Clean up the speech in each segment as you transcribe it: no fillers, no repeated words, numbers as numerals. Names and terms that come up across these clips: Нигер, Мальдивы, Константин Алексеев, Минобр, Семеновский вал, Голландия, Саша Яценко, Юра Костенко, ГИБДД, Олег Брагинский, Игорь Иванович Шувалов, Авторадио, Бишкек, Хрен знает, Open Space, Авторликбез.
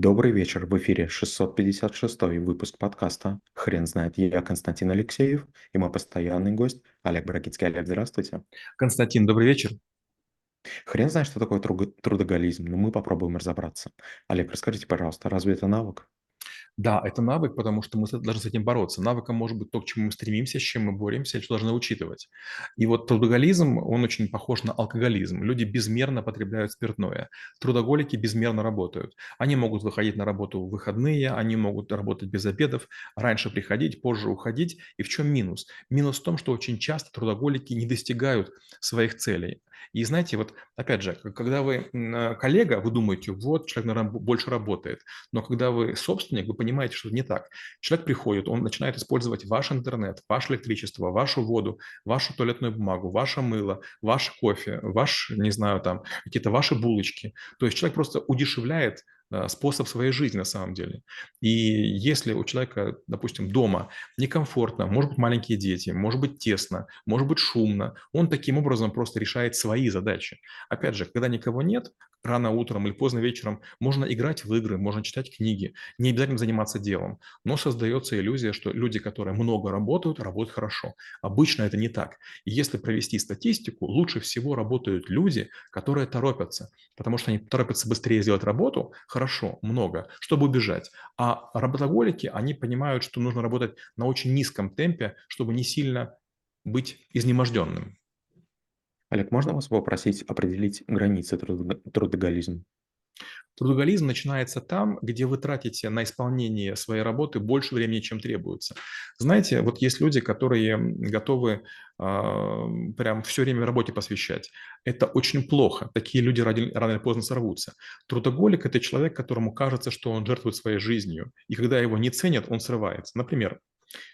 Добрый вечер, в эфире 656-й выпуск подкаста «Хрен знает». Я Константин Алексеев и мой постоянный гость Олег Брагинский. Олег, здравствуйте. Константин, добрый вечер. Хрен знает, что такое трудоголизм, но мы попробуем разобраться. Олег, расскажите, пожалуйста, разве это навык? Да, это навык, потому что мы должны с этим бороться. Навыком может быть то, к чему мы стремимся, с чем мы боремся, что должны учитывать. И вот трудоголизм, он очень похож на алкоголизм. Люди безмерно потребляют спиртное. Трудоголики безмерно работают. Они могут выходить на работу в выходные, они могут работать без обедов, раньше приходить, позже уходить. И в чем минус? Минус в том, что очень часто трудоголики не достигают своих целей. И знаете, вот опять же, когда вы коллега, вы думаете, вот, человек, наверное, больше работает. Но когда вы собственник, вы понимаете, что это не так. Человек приходит, он начинает использовать ваш интернет, ваше электричество, вашу воду, вашу туалетную бумагу, ваше мыло, ваш кофе, ваш, не знаю, там, какие-то ваши булочки. То есть человек просто удешевляет способ своей жизни на самом деле. И если у человека, допустим, дома некомфортно, может быть, маленькие дети, может быть, тесно, может быть, шумно, он таким образом просто решает свои задачи. Опять же, когда никого нет, рано утром или поздно вечером можно играть в игры, можно читать книги, не обязательно заниматься делом. Но создается иллюзия, что люди, которые много работают, работают хорошо. Обычно это не так. И если провести статистику, лучше всего работают люди, которые торопятся, потому что они торопятся быстрее сделать работу, хорошо, много, чтобы убежать. А работоголики, они понимают, что нужно работать на очень низком темпе, чтобы не сильно быть изнеможденным. Олег, можно вас попросить определить границы трудоголизма? Трудоголизм начинается там, где вы тратите на исполнение своей работы больше времени, чем требуется. Знаете, вот есть люди, которые готовы прям все время работе посвящать. Это очень плохо. Такие люди рано или поздно сорвутся. Трудоголик – это человек, которому кажется, что он жертвует своей жизнью. И когда его не ценят, он срывается. Например,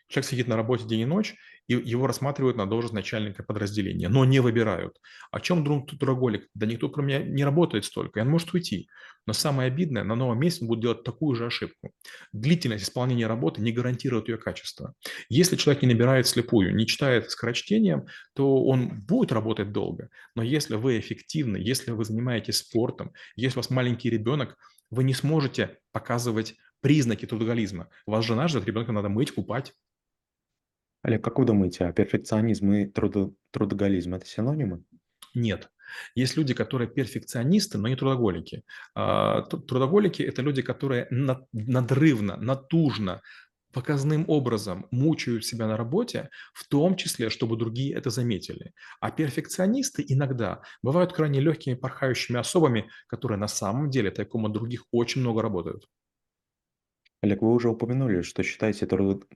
человек сидит на работе день и ночь, и его рассматривают на должность начальника подразделения, но не выбирают. О чем трудоголик? Да никто, кроме меня, не работает столько, и он может уйти. Но самое обидное, на новом месте он будет делать такую же ошибку. Длительность исполнения работы не гарантирует ее качество. Если человек не набирает слепую, не читает скорочтением, то он будет работать долго. Но если вы эффективны, если вы занимаетесь спортом, если у вас маленький ребенок, вы не сможете показывать признаки трудоголизма. Вас жена ждет, ребенка надо мыть, купать. Олег, как вы думаете, а перфекционизм и трудоголизм – это синонимы? Нет. Есть люди, которые перфекционисты, но не трудоголики. Трудоголики – это люди, которые надрывно, натужно, показным образом мучают себя на работе, в том числе, чтобы другие это заметили. А перфекционисты иногда бывают крайне легкими, порхающими особами, которые на самом деле тайком от других очень много работают. Олег, вы уже упомянули, что считаете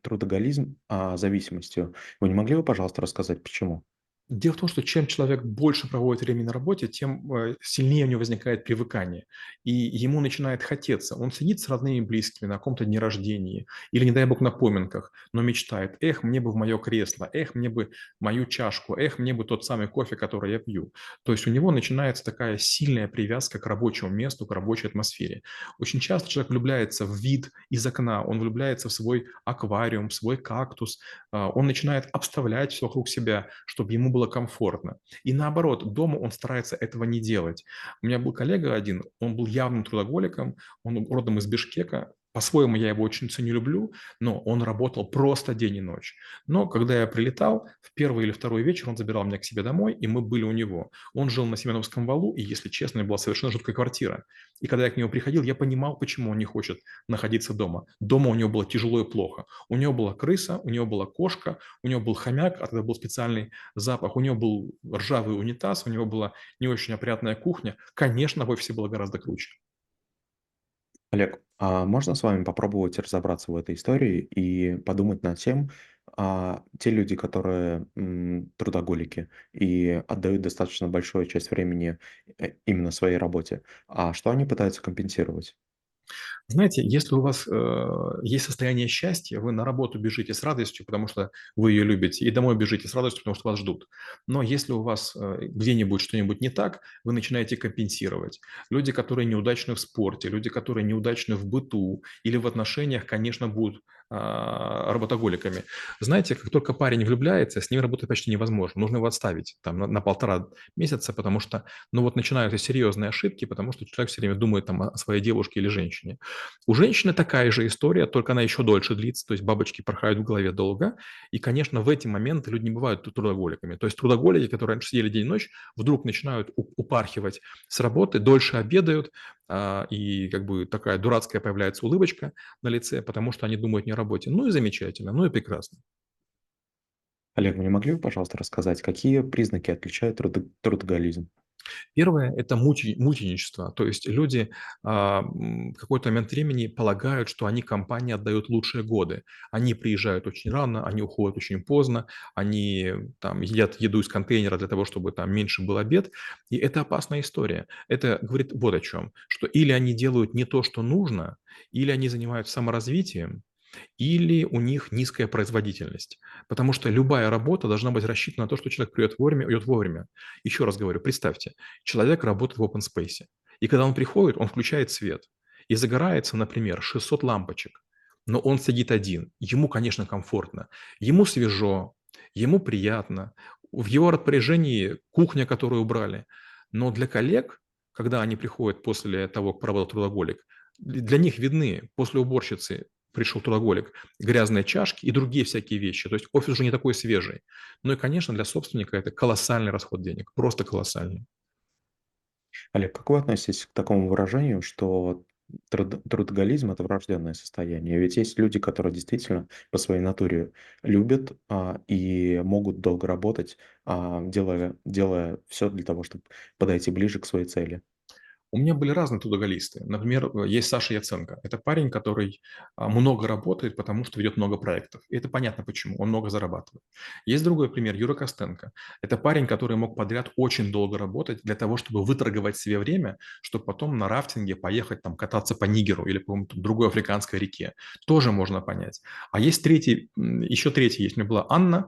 трудоголизм зависимостью. Вы не могли бы, пожалуйста, рассказать, почему? Дело в том, что чем человек больше проводит времени на работе, тем сильнее у него возникает привыкание. И ему начинает хотеться. Он сидит с родными и близкими на каком-то дне рождения или, не дай бог, на поминках, но мечтает. Эх, мне бы в мое кресло, эх, мне бы мою чашку, эх, мне бы тот самый кофе, который я пью. То есть у него начинается такая сильная привязка к рабочему месту, к рабочей атмосфере. Очень часто человек влюбляется в вид из окна, он влюбляется в свой аквариум, в свой кактус. Он начинает обставлять все вокруг себя, чтобы ему было комфортно. И наоборот, дома он старается этого не делать. У меня был коллега один, он был явным трудоголиком, он родом из Бишкека. По-своему, я его очень ценю, люблю, но он работал просто день и ночь. Но когда я прилетал, в первый или второй вечер он забирал меня к себе домой, и мы были у него. Он жил на Семеновском валу, и, если честно, у него была совершенно жуткая квартира. И когда я к нему приходил, я понимал, почему он не хочет находиться дома. Дома у него было тяжело и плохо. У него была крыса, у него была кошка, у него был хомяк, а тогда был специальный запах, у него был ржавый унитаз, у него была не очень опрятная кухня. Конечно, в офисе было гораздо круче. Олег, а можно с вами попробовать разобраться в этой истории и подумать над тем, те люди, которые трудоголики и отдают достаточно большую часть времени именно своей работе, а что они пытаются компенсировать? Знаете, если у вас есть состояние счастья, вы на работу бежите с радостью, потому что вы ее любите, и домой бежите с радостью, потому что вас ждут. Но если у вас где-нибудь что-нибудь не так, вы начинаете компенсировать. Люди, которые неудачны в спорте, люди, которые неудачны в быту или в отношениях, конечно, будут работоголиками. Знаете, как только парень влюбляется, с ним работать почти невозможно. Нужно его отставить там, на 1,5 месяца, потому что, ну вот начинаются серьезные ошибки, потому что человек все время думает там, о своей девушке или женщине. У женщины такая же история, только она еще дольше длится, то есть бабочки порхают в голове долго. И, конечно, в эти моменты люди не бывают трудоголиками. То есть трудоголики, которые раньше сидели день и ночь, вдруг начинают упархивать с работы, дольше обедают, и как бы такая дурацкая появляется улыбочка на лице, потому что они думают не о работе. Ну и замечательно, ну и прекрасно. Олег, вы не могли бы, пожалуйста, рассказать, какие признаки отличают трудоголизм? Первое – это мученичество. То есть люди в какой-то момент времени полагают, что они компании отдают лучшие годы. Они приезжают очень рано, они уходят очень поздно, они там, едят еду из контейнера для того, чтобы там меньше был обед. И это опасная история. Это говорит вот о чем. Что или они делают не то, что нужно, или они занимаются саморазвитием, или у них низкая производительность. Потому что любая работа должна быть рассчитана на то, что человек придет вовремя, уйдет вовремя. Еще раз говорю, представьте, человек работает в Open Space. И когда он приходит, он включает свет. И загорается, например, 600 лампочек. Но он сидит один. Ему, конечно, комфортно. Ему свежо, ему приятно. В его распоряжении кухня, которую убрали. Но для коллег, когда они приходят после того, как поработал трудоголик, для них видны после уборщицы, пришел трудоголик, грязные чашки и другие всякие вещи. То есть офис уже не такой свежий. Ну и, конечно, для собственника это колоссальный расход денег, просто колоссальный. Олег, как вы относитесь к такому выражению, что трудоголизм – это врожденное состояние? Ведь есть люди, которые действительно по своей натуре любят и могут долго работать, делая все для того, чтобы подойти ближе к своей цели. У меня были разные трудоголисты. Например, есть Саша Яценко. Это парень, который много работает, потому что ведет много проектов. И это понятно почему. Он много зарабатывает. Есть другой пример. Юра Костенко. Это парень, который мог подряд очень долго работать для того, чтобы выторговать себе время, чтобы потом на рафтинге поехать там, кататься по Нигеру или по другой африканской реке. Тоже можно понять. А есть третий, еще третий есть. У меня была Анна,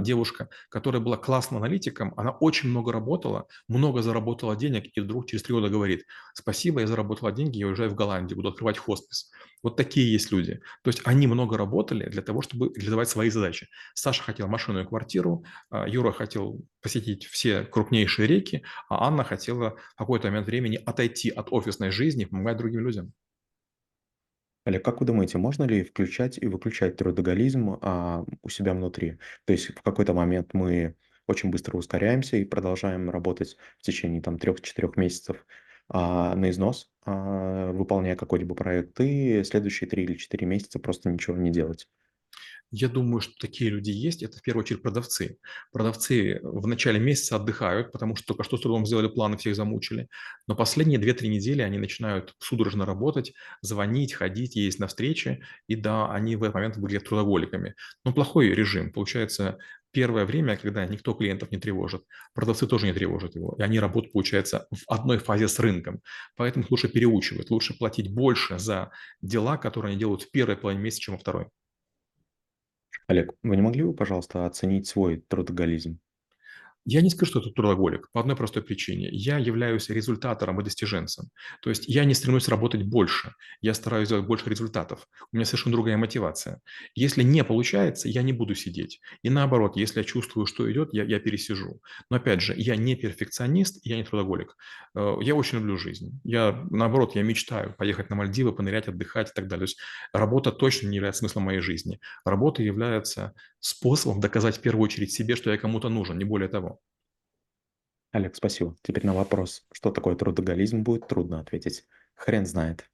девушка, которая была классным аналитиком. Она очень много работала, заработала денег и вдруг через 3 года говорит: спасибо, я заработала деньги, я уезжаю в Голландию, буду открывать хоспис. Вот такие есть люди. То есть они много работали для того, чтобы реализовать свои задачи. Саша хотел машину и квартиру, Юра хотел посетить все крупнейшие реки, а Анна хотела в какой-то момент времени отойти от офисной жизни и помогать другим людям. Олег, как вы думаете, можно ли включать и выключать трудоголизм у себя внутри? То есть в какой-то момент мы очень быстро ускоряемся и продолжаем работать в течение 3-4 месяцев на износ, выполняя какой-либо проект, и следующие 3 или 4 месяца просто ничего не делать. Я думаю, что такие люди есть. Это в первую очередь продавцы. Продавцы в начале месяца отдыхают, потому что только что с трудом сделали планы, всех замучили. Но последние 2-3 недели они начинают судорожно работать, звонить, ходить, ездить на встречи. И да, они в этот момент выглядят трудоголиками. Но плохой режим. Получается, первое время, когда никто клиентов не тревожит, продавцы тоже не тревожат его. И они работают, получается, в одной фазе с рынком. Поэтому лучше переучивать, лучше платить больше за дела, которые они делают в первой половине месяца, чем во второй. Олег, вы не могли бы, пожалуйста, оценить свой трудоголизм? Я не скажу, что это трудоголик, по одной простой причине. Я являюсь результатором и достиженцем. То есть я не стремлюсь работать больше, я стараюсь делать больше результатов. У меня совершенно другая мотивация. Если не получается, я не буду сидеть. И наоборот, если я чувствую, что идет, я пересижу. Но опять же, я не перфекционист, я не трудоголик. Я очень люблю жизнь. Я мечтаю поехать на Мальдивы, понырять, отдыхать и так далее. То есть работа точно не является смыслом моей жизни. Работа является способом доказать в первую очередь себе, что я кому-то нужен, не более того. Олег, спасибо. Теперь на вопрос, что такое трудоголизм, будет трудно ответить. Хрен знает.